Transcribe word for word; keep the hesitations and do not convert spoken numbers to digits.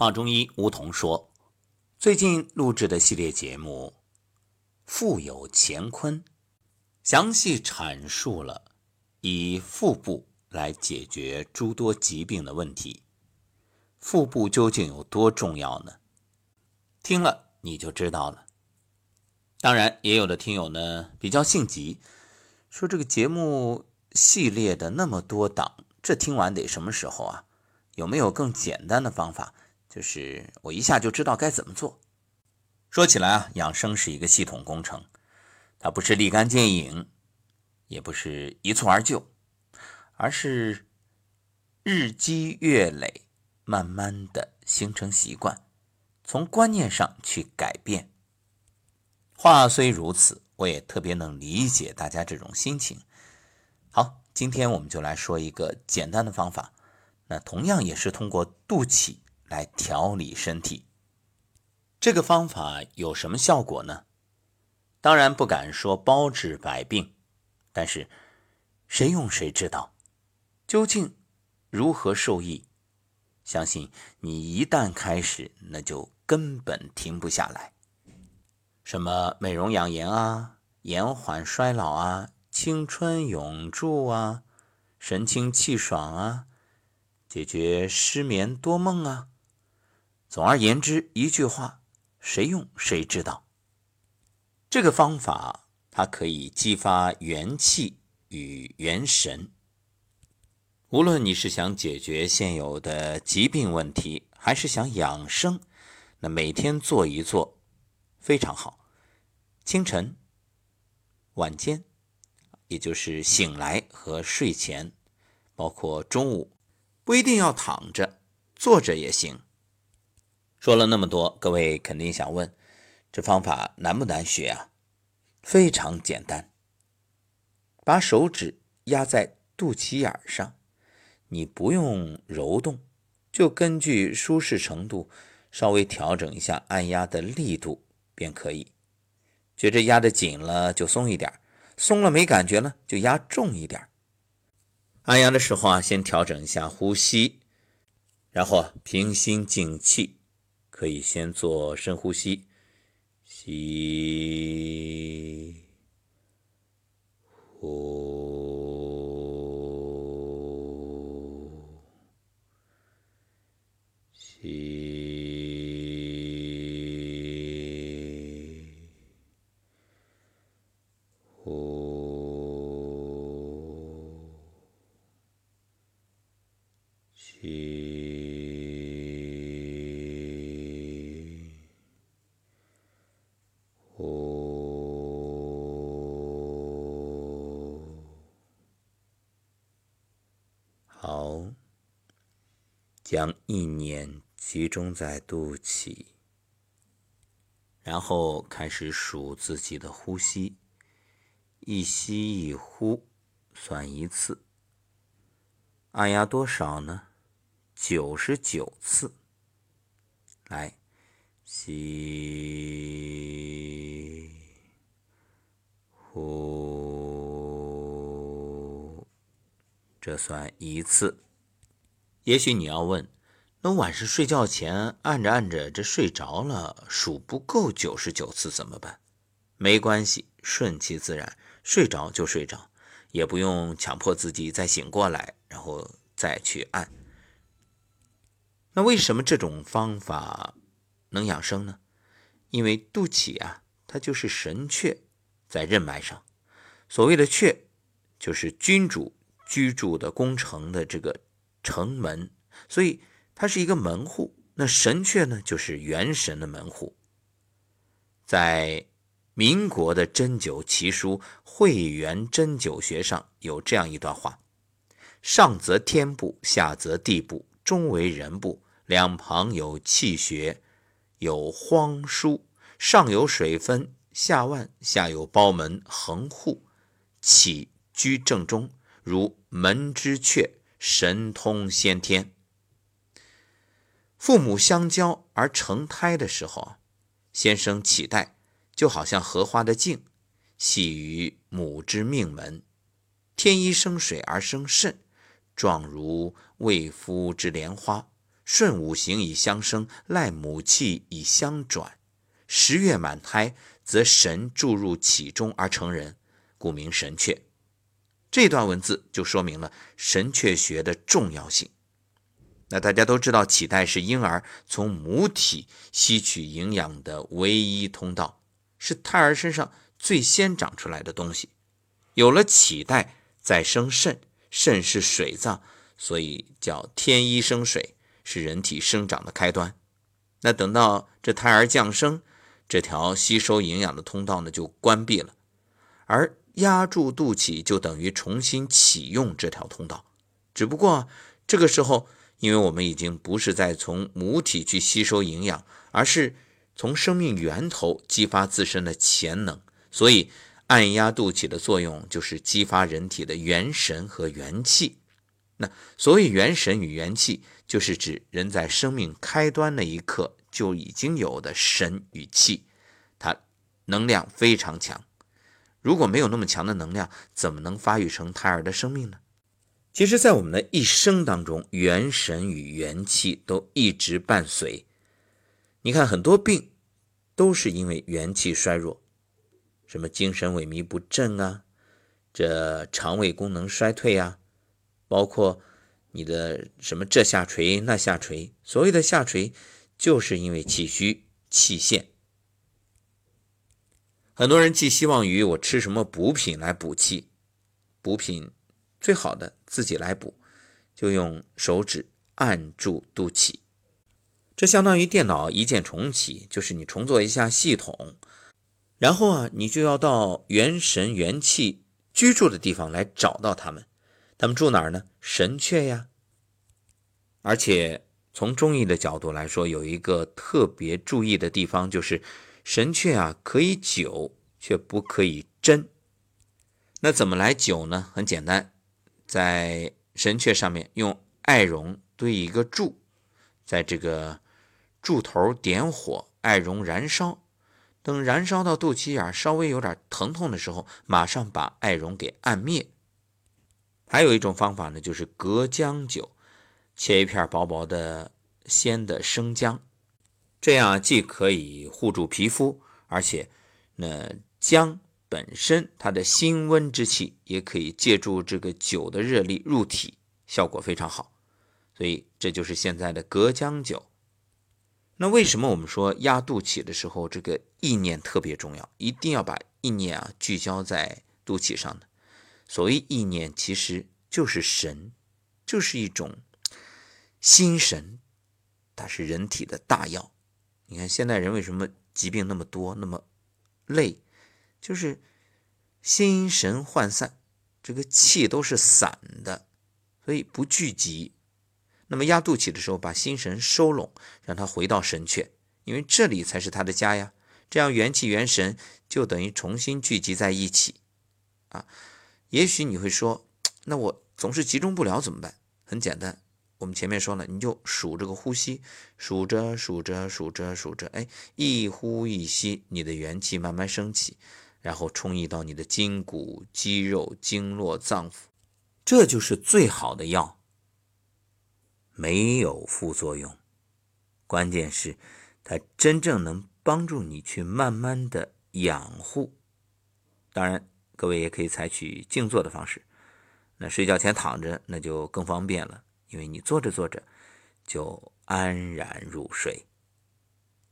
华中医吴桐说，最近录制的系列节目《腹有乾坤》详细阐述了以腹部来解决诸多疾病的问题。腹部究竟有多重要呢？听了你就知道了。当然也有的听友呢比较性急，说这个节目系列的那么多档，这听完得什么时候啊？有没有更简单的方法，就是我一下就知道该怎么做？说起来啊，养生是一个系统工程，它不是立竿见影，也不是一蹴而就，而是日积月累，慢慢的形成习惯，从观念上去改变。话虽如此，我也特别能理解大家这种心情。好，今天我们就来说一个简单的方法，那同样也是通过肚脐来调理身体。这个方法有什么效果呢？当然不敢说包治百病，但是谁用谁知道，究竟如何受益，相信你一旦开始，那就根本停不下来。什么美容养颜啊，延缓衰老啊，青春永驻啊，神清气爽啊，解决失眠多梦啊，总而言之，一句话，谁用谁知道。这个方法它可以激发元气与元神，无论你是想解决现有的疾病问题，还是想养生，那每天做一做非常好。清晨、晚间，也就是醒来和睡前，包括中午，不一定要躺着，坐着也行。说了那么多，各位肯定想问，这方法难不难学啊？非常简单，把手指压在肚脐眼上，你不用揉动，就根据舒适程度稍微调整一下按压的力度便可以。觉着压得紧了就松一点，松了没感觉了就压重一点。按压的时候啊，先调整一下呼吸，然后平心静气，可以先做深呼吸，吸，呼，吸，呼。好，将意念集中在肚脐，然后开始数自己的呼吸，一吸一呼算一次，按压多少呢？九十九次。来，吸，呼，这算一次。也许你要问，那晚上睡觉前按着按着这睡着了，数不够九十九次怎么办？没关系，顺其自然，睡着就睡着，也不用强迫自己再醒过来然后再去按。那为什么这种方法能养生呢？因为肚脐啊，它就是神阙在任脉上。所谓的阙，就是君主居住的宫城的这个城门，所以它是一个门户。那神阙呢，就是元神的门户。在民国的针灸奇书《会元针灸学》上有这样一段话：上则天部，下则地部，中为人部，两旁有气穴，有荒枢，上有水分，下腕，下有包门横户，起居正中，如门之阙，神通先天。父母相交而成胎的时候，先生脐带就好像荷花的茎，系于母之命门，天一生水而生肾，状如未夫之莲花，顺五行以相生，赖母气以相转。十月满胎，则神注入其中而成人，故名神阙。这段文字就说明了神阙学的重要性。那大家都知道，脐带是婴儿从母体吸取营养的唯一通道，是胎儿身上最先长出来的东西。有了脐带，再生肾，肾是水脏，所以叫天一生水，是人体生长的开端。那等到这胎儿降生，这条吸收营养的通道呢就关闭了，而压住肚脐就等于重新启用这条通道。只不过这个时候，因为我们已经不是在从母体去吸收营养，而是从生命源头激发自身的潜能，所以按压肚脐的作用就是激发人体的元神和元气。那所谓元神与元气，就是指人在生命开端那一刻就已经有的神与气，它能量非常强。如果没有那么强的能量，怎么能发育成胎儿的生命呢？其实在我们的一生当中，元神与元气都一直伴随。你看很多病都是因为元气衰弱，什么精神萎靡不振啊，这肠胃功能衰退啊，包括你的什么这下垂那下垂，所谓的下垂就是因为气虚气陷。很多人寄希望于我吃什么补品来补气，补品最好的自己来补，就用手指按住肚脐，这相当于电脑一键重启，就是你重做一下系统，然后啊，你就要到元神元气居住的地方来找到他们。他们住哪儿呢？神阙呀。而且从中医的角度来说，有一个特别注意的地方，就是神阙啊可以灸，却不可以针。那怎么来灸呢？很简单，在神阙上面用艾绒堆一个柱，在这个柱头点火，艾绒燃烧，等燃烧到肚脐眼稍微有点疼痛的时候，马上把艾绒给按灭。还有一种方法呢，就是隔姜灸，切一片薄薄的鲜的生姜，这样既可以护住皮肤，而且呢，姜本身它的辛温之气也可以借助这个灸的热力入体，效果非常好。所以这就是现在的隔姜灸。那为什么我们说压肚脐的时候，这个意念特别重要，一定要把意念啊聚焦在肚脐上呢？所谓意念，其实就是神，就是一种心神，它是人体的大药。你看现代人为什么疾病那么多，那么累，就是心神涣散，这个气都是散的，所以不聚集。那么压肚脐的时候，把心神收拢，让它回到神阙，因为这里才是它的家呀。这样元气元神就等于重新聚集在一起啊。也许你会说，那我总是集中不了怎么办？很简单，我们前面说了，你就数这个呼吸，数着数着数着数着，哎，一呼一吸，你的元气慢慢升起，然后充溢到你的筋骨、肌肉、经络、脏腑，这就是最好的药，没有副作用。关键是它真正能帮助你去慢慢的养护。当然各位也可以采取静坐的方式，那睡觉前躺着那就更方便了，因为你坐着坐着就安然入睡。